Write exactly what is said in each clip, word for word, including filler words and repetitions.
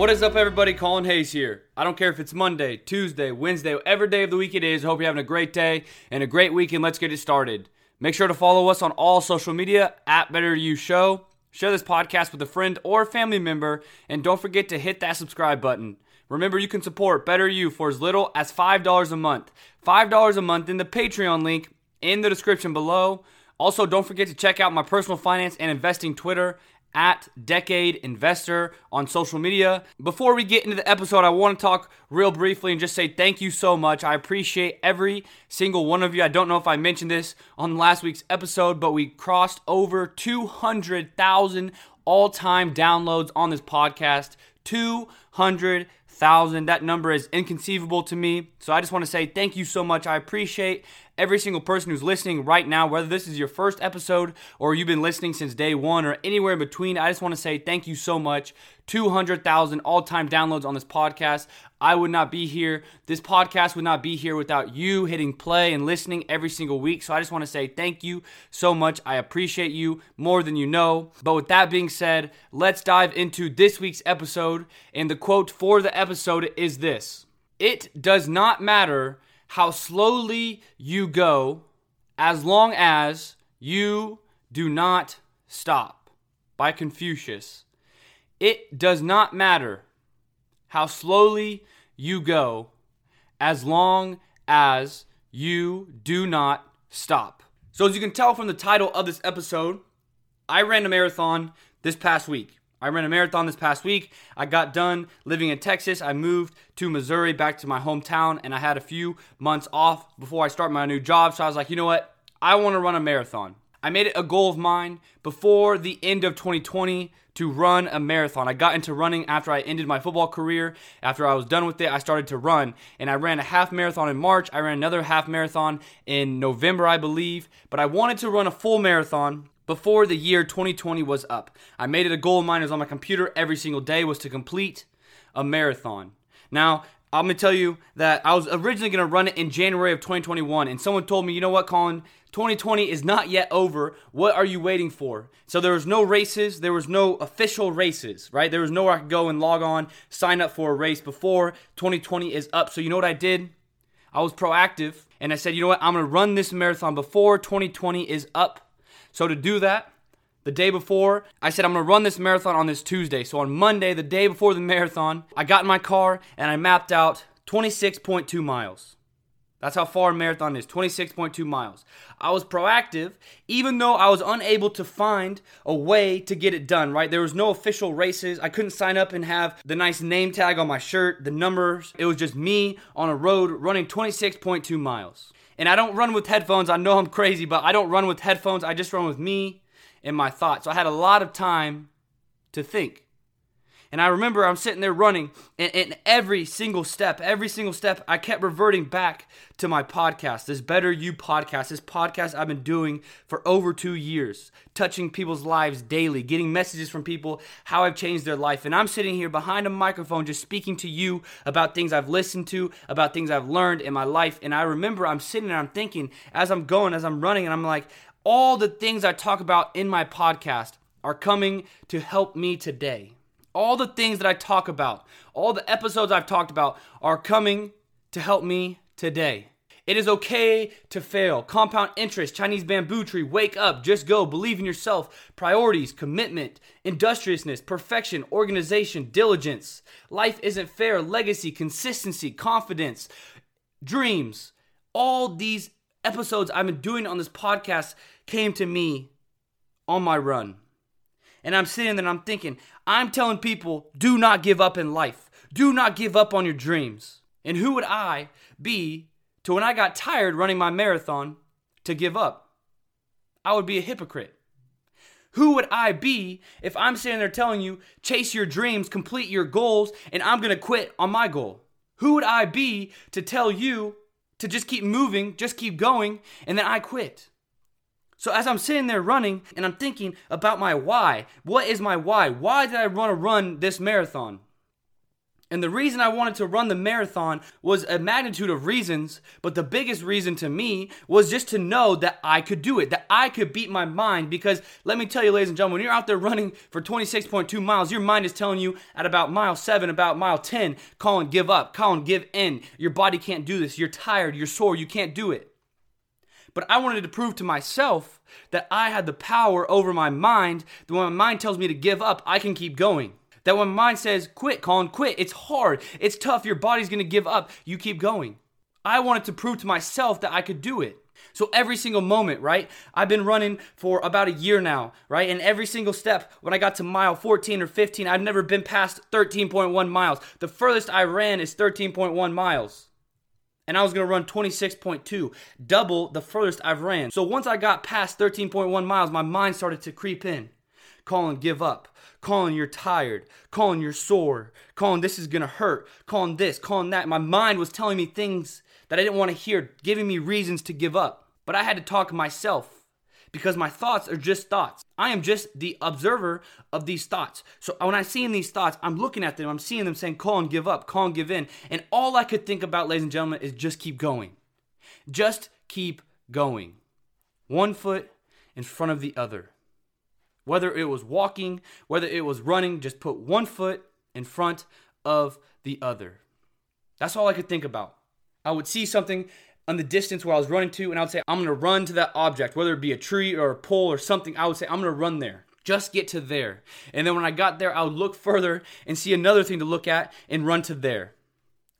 What is up, everybody? Colin Hayes here. I don't care if it's Monday, Tuesday, Wednesday, whatever day of the week it is. I hope you're having a great day and a great weekend. Let's get it started. Make sure to follow us on all social media at Better You Show. Share this podcast with a friend or family member, and don't forget to hit that subscribe button. Remember, you can support Better You for as little as five dollars a month. five dollars a month in the Patreon link in the description below. Also, don't forget to check out my personal finance and investing Twitter at Decade Investor on social media. Before we get into the episode, I want to talk real briefly and just say thank you so much. I appreciate every single one of you. I don't know if I mentioned this on last week's episode, but we crossed over two hundred thousand all-time downloads on this podcast. two hundred thousand. That number is inconceivable to me. So I just want to say thank you so much. I appreciate every single person who's listening right now, whether this is your first episode or you've been listening since day one or anywhere in between. I just want to say thank you so much. two hundred thousand all-time downloads on this podcast. I would not be here. This podcast would not be here without you hitting play and listening every single week. So I just want to say thank you so much. I appreciate you more than you know. But with that being said, let's dive into this week's episode. And the quote for the episode is this: "It does not matter how slowly you go as long as you do not stop." By Confucius. It does not matter how slowly you go as long as you do not stop. So as you can tell from the title of this episode, I ran a marathon this past week. I ran a marathon this past week. I got done living in Texas. I moved to Missouri, back to my hometown, and I had a few months off before I start my new job. So I was like, you know what? I want to run a marathon. I made it a goal of mine before the end of twenty twenty to run a marathon. I got into running after I ended my football career. After I was done with it, I started to run. And I ran a half marathon in March. I ran another half marathon in November, I believe. But I wanted to run a full marathon before the year twenty twenty was up. I made it a goal of mine. It was on my computer every single day, was to complete a marathon. Now, I'm going to tell you that I was originally going to run it in January of twenty twenty-one, and someone told me, you know what, Colin, twenty twenty is not yet over. What are you waiting for? So there was no races. There was no official races, right? There was nowhere I could go and log on, sign up for a race before twenty twenty is up. So you know what I did? I was proactive, and I said, you know what, I'm going to run this marathon before twenty twenty is up. So to do that, the day before, I said I'm going to run this marathon on this Tuesday. So on Monday, the day before the marathon, I got in my car and I mapped out twenty-six point two miles. That's how far a marathon is, twenty-six point two miles. I was proactive, even though I was unable to find a way to get it done, right? There was no official races. I couldn't sign up and have the nice name tag on my shirt, the numbers. It was just me on a road running twenty-six point two miles. And I don't run with headphones. I know I'm crazy, but I don't run with headphones. I just run with me in my thoughts. So I had a lot of time to think. And I remember I'm sitting there running, and, and every single step, every single step, I kept reverting back to my podcast, this Better You podcast, this podcast I've been doing for over two years, touching people's lives daily, getting messages from people, how I've changed their life. And I'm sitting here behind a microphone just speaking to you about things I've listened to, about things I've learned in my life. And I remember I'm sitting there, I'm thinking, as I'm going, as I'm running, and I'm like, all the things I talk about in my podcast are coming to help me today. All the things that I talk about, all the episodes I've talked about are coming to help me today. It is okay to fail. Compound interest, Chinese bamboo tree, wake up, just go, believe in yourself, priorities, commitment, industriousness, perfection, organization, diligence, life isn't fair, legacy, consistency, confidence, dreams. All these episodes I've been doing on this podcast came to me on my run. And I'm sitting there and I'm thinking, I'm telling people, do not give up in life. Do not give up on your dreams. And who would I be to, when I got tired running my marathon, to give up? I would be a hypocrite. Who would I be if I'm sitting there telling you, chase your dreams, complete your goals, and I'm going to quit on my goal? Who would I be to tell you to just keep moving, just keep going, and then I quit? So as I'm sitting there running and I'm thinking about my why, what is my why? Why did I want to run this marathon? And the reason I wanted to run the marathon was a magnitude of reasons, but the biggest reason to me was just to know that I could do it, that I could beat my mind. Because let me tell you, ladies and gentlemen, when you're out there running for twenty-six point two miles, your mind is telling you at about mile seven, about mile ten, Colin, give up, Colin, give in. Your body can't do this. You're tired. You're sore. You can't do it. But I wanted to prove to myself that I had the power over my mind, that when my mind tells me to give up, I can keep going. That when my mind says, quit, Colin, quit, it's hard, it's tough, your body's going to give up, you keep going. I wanted to prove to myself that I could do it. So every single moment, right? I've been running for about a year now, right? And every single step, when I got to mile fourteen or fifteen, I've never been past thirteen point one miles. The furthest I ran is thirteen point one miles. And I was going to run twenty-six point two, double the furthest I've ran. So once I got past thirteen point one miles, my mind started to creep in. Colin, give up. Colin, you're tired. Colin, you're sore. Colin, this is going to hurt. Colin, this. Colin, that. My mind was telling me things that I didn't want to hear, giving me reasons to give up. But I had to talk to myself because my thoughts are just thoughts. I am just the observer of these thoughts. So when I'm seeing these thoughts, I'm looking at them. I'm seeing them saying, Colin, give up. Colin, give in. And all I could think about, ladies and gentlemen, is just keep going. Just keep going. One foot in front of the other. Whether it was walking, whether it was running, just put one foot in front of the other. That's all I could think about. I would see something on the distance where I was running to, and I would say, I'm going to run to that object, whether it be a tree or a pole or something. I would say, I'm going to run there. Just get to there. And then when I got there, I would look further and see another thing to look at and run to there.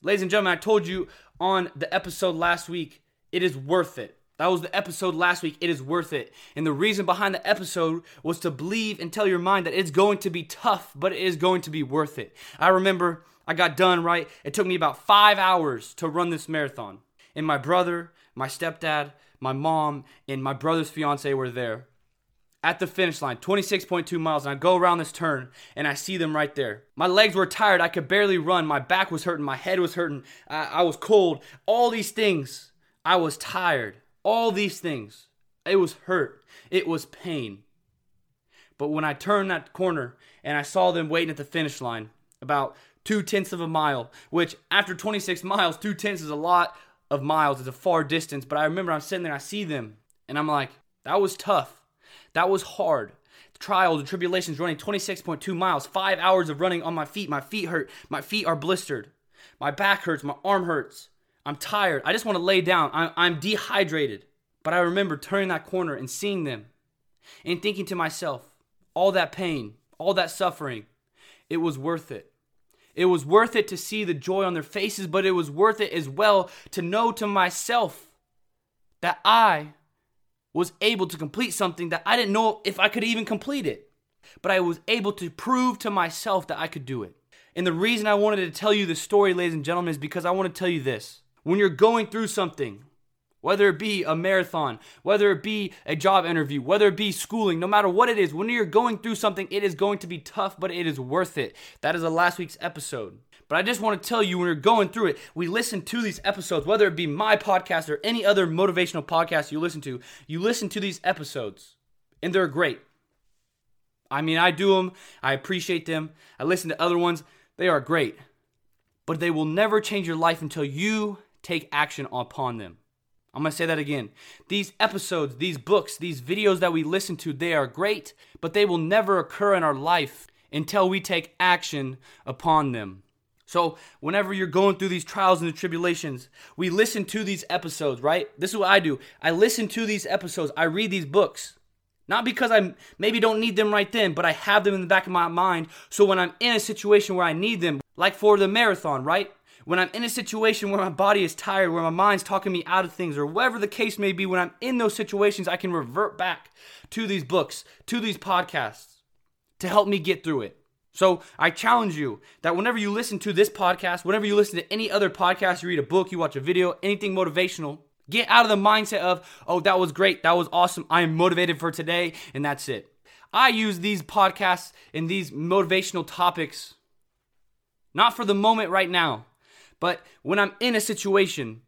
Ladies and gentlemen, I told you on the episode last week, it is worth it. That was the episode last week. It is worth it. And the reason behind the episode was to believe and tell your mind that it's going to be tough, but it is going to be worth it. I remember I got done, right? It took me about five hours to run this marathon. And my brother, my stepdad, my mom, and my brother's fiance were there at the finish line, twenty-six point two miles. And I go around this turn and I see them right there. My legs were tired. I could barely run. My back was hurting. My head was hurting. I, I was cold. All these things. I was tired. All these things. It was hurt. It was pain. But when I turned that corner and I saw them waiting at the finish line, about two-tenths of a mile, which after twenty-six miles, two-tenths is a lot of miles. It's a far distance. But I remember I'm sitting there, I see them, and I'm like, that was tough. That was hard. The trials and tribulations running twenty-six point two miles, five hours of running on my feet. My feet hurt. My feet are blistered. My back hurts. My arm hurts. I'm tired. I just want to lay down. I'm, I'm dehydrated. But I remember turning that corner and seeing them and thinking to myself, all that pain, all that suffering, it was worth it. It was worth it to see the joy on their faces, but it was worth it as well to know to myself that I was able to complete something that I didn't know if I could even complete it. But I was able to prove to myself that I could do it. And the reason I wanted to tell you this story, ladies and gentlemen, is because I want to tell you this. When you're going through something, whether it be a marathon, whether it be a job interview, whether it be schooling, no matter what it is, when you're going through something, it is going to be tough, but it is worth it. That is the last week's episode. But I just want to tell you, when you're going through it, we listen to these episodes, whether it be my podcast or any other motivational podcast you listen to, you listen to these episodes, and they're great. I mean, I do them. I appreciate them. I listen to other ones. They are great. But they will never change your life until you take action upon them. I'm going to say that again. These episodes, these books, these videos that we listen to, they are great, but they will never occur in our life until we take action upon them. So whenever you're going through these trials and the tribulations, we listen to these episodes, right? This is what I do. I listen to these episodes. I read these books. Not because I maybe don't need them right then, but I have them in the back of my mind. So when I'm in a situation where I need them, like for the marathon, right? When I'm in a situation where my body is tired, where my mind's talking me out of things, or whatever the case may be, when I'm in those situations, I can revert back to these books, to these podcasts to help me get through it. So I challenge you that whenever you listen to this podcast, whenever you listen to any other podcast, you read a book, you watch a video, anything motivational, get out of the mindset of, oh, that was great, that was awesome, I am motivated for today, and that's it. I use these podcasts and these motivational topics, not for the moment right now, but when I'm in a situation,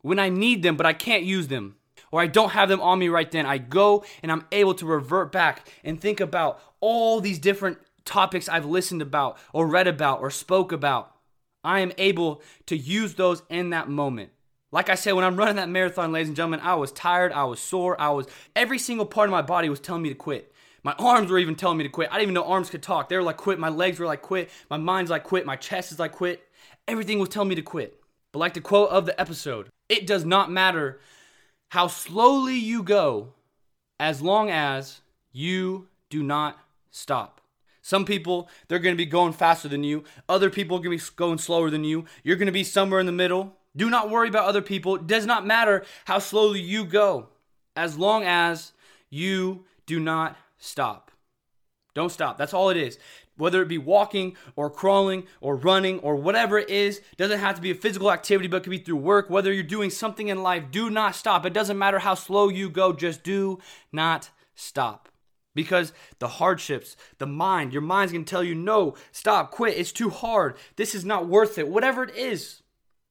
when I need them, but I can't use them, or I don't have them on me right then, I go and I'm able to revert back and think about all these different topics I've listened about, or read about, or spoke about. I am able to use those in that moment. Like I said, when I'm running that marathon, ladies and gentlemen, I was tired, I was sore, I was, every single part of my body was telling me to quit. My arms were even telling me to quit. I didn't even know arms could talk. They were like, quit. My legs were like, quit. My mind's like, quit. My chest is like, quit. Everything was telling me to quit. But like the quote of the episode, it does not matter how slowly you go as long as you do not stop. Some people, they're going to be going faster than you. Other people are going to be going slower than you. You're going to be somewhere in the middle. Do not worry about other people. It does not matter how slowly you go as long as you do not stop. Don't stop. That's all it is. Whether it be walking or crawling or running or whatever it is, doesn't have to be a physical activity, but it could be through work. Whether you're doing something in life, do not stop. It doesn't matter how slow you go. Just do not stop. Because the hardships, the mind, your mind's going to tell you, no, stop, quit. It's too hard. This is not worth it. Whatever it is,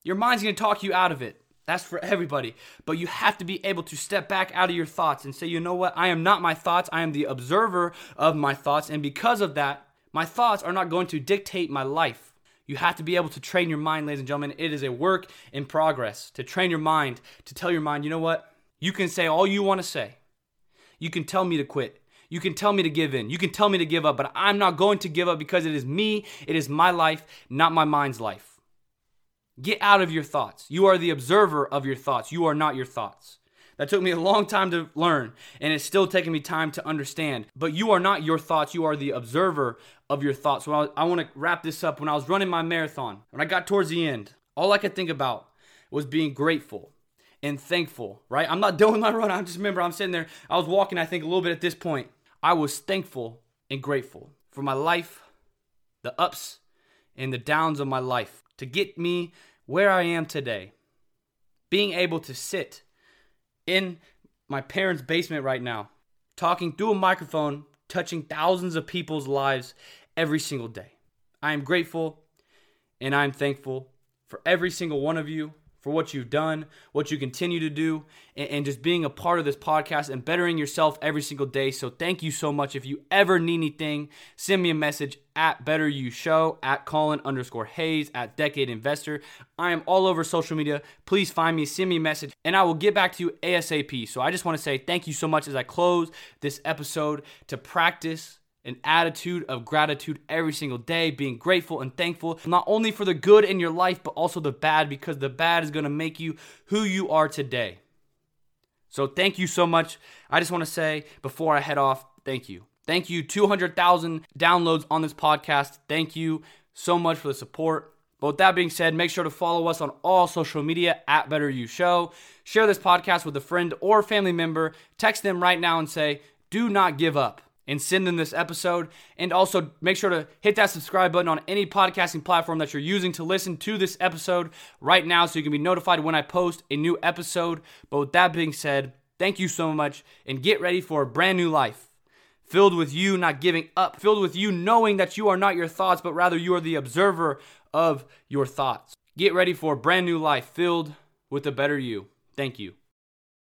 your mind's going to talk you out of it. That's for everybody. But you have to be able to step back out of your thoughts and say, you know what? I am not my thoughts. I am the observer of my thoughts. And because of that, my thoughts are not going to dictate my life. You have to be able to train your mind, ladies and gentlemen. It is a work in progress to train your mind, to tell your mind, you know what? You can say all you want to say. You can tell me to quit. You can tell me to give in. You can tell me to give up, but I'm not going to give up because it is me. It is my life, not my mind's life. Get out of your thoughts. You are the observer of your thoughts. You are not your thoughts. That took me a long time to learn, and it's still taking me time to understand. But you are not your thoughts. You are the observer of your thoughts. Well, I want to wrap this up. When I was running my marathon, when I got towards the end, all I could think about was being grateful and thankful, right? I'm not doing my run. I just remember I'm sitting there. I was walking, I think, a little bit at this point. I was thankful and grateful for my life, the ups and the downs of my life, to get me where I am today. Being able to sit in my parents' basement right now, talking through a microphone, touching thousands of people's lives every single day. I am grateful and I am thankful for every single one of you, for what you've done, what you continue to do, and, and just being a part of this podcast and bettering yourself every single day. So thank you so much. If you ever need anything, send me a message at Better You Show, at Colin underscore Hayes, at Decade Investor. I am all over social media. Please find me, send me a message, and I will get back to you ASAP. So I just want to say thank you so much as I close this episode to practice an attitude of gratitude every single day, being grateful and thankful, not only for the good in your life, but also the bad, because the bad is gonna make you who you are today. So thank you so much. I just wanna say, before I head off, thank you. Thank you, two hundred thousand downloads on this podcast. Thank you so much for the support. But with that being said, make sure to follow us on all social media at Better You Show. Share this podcast with a friend or family member. Text them right now and say, do not give up, and send them this episode. And also make sure to hit that subscribe button on any podcasting platform that you're using to listen to this episode right now, so you can be notified when I post a new episode. But with that being said, thank you so much, and get ready for a brand new life filled with you not giving up, filled with you knowing that you are not your thoughts, but rather you are the observer of your thoughts. Get ready for a brand new life filled with a better you. Thank you.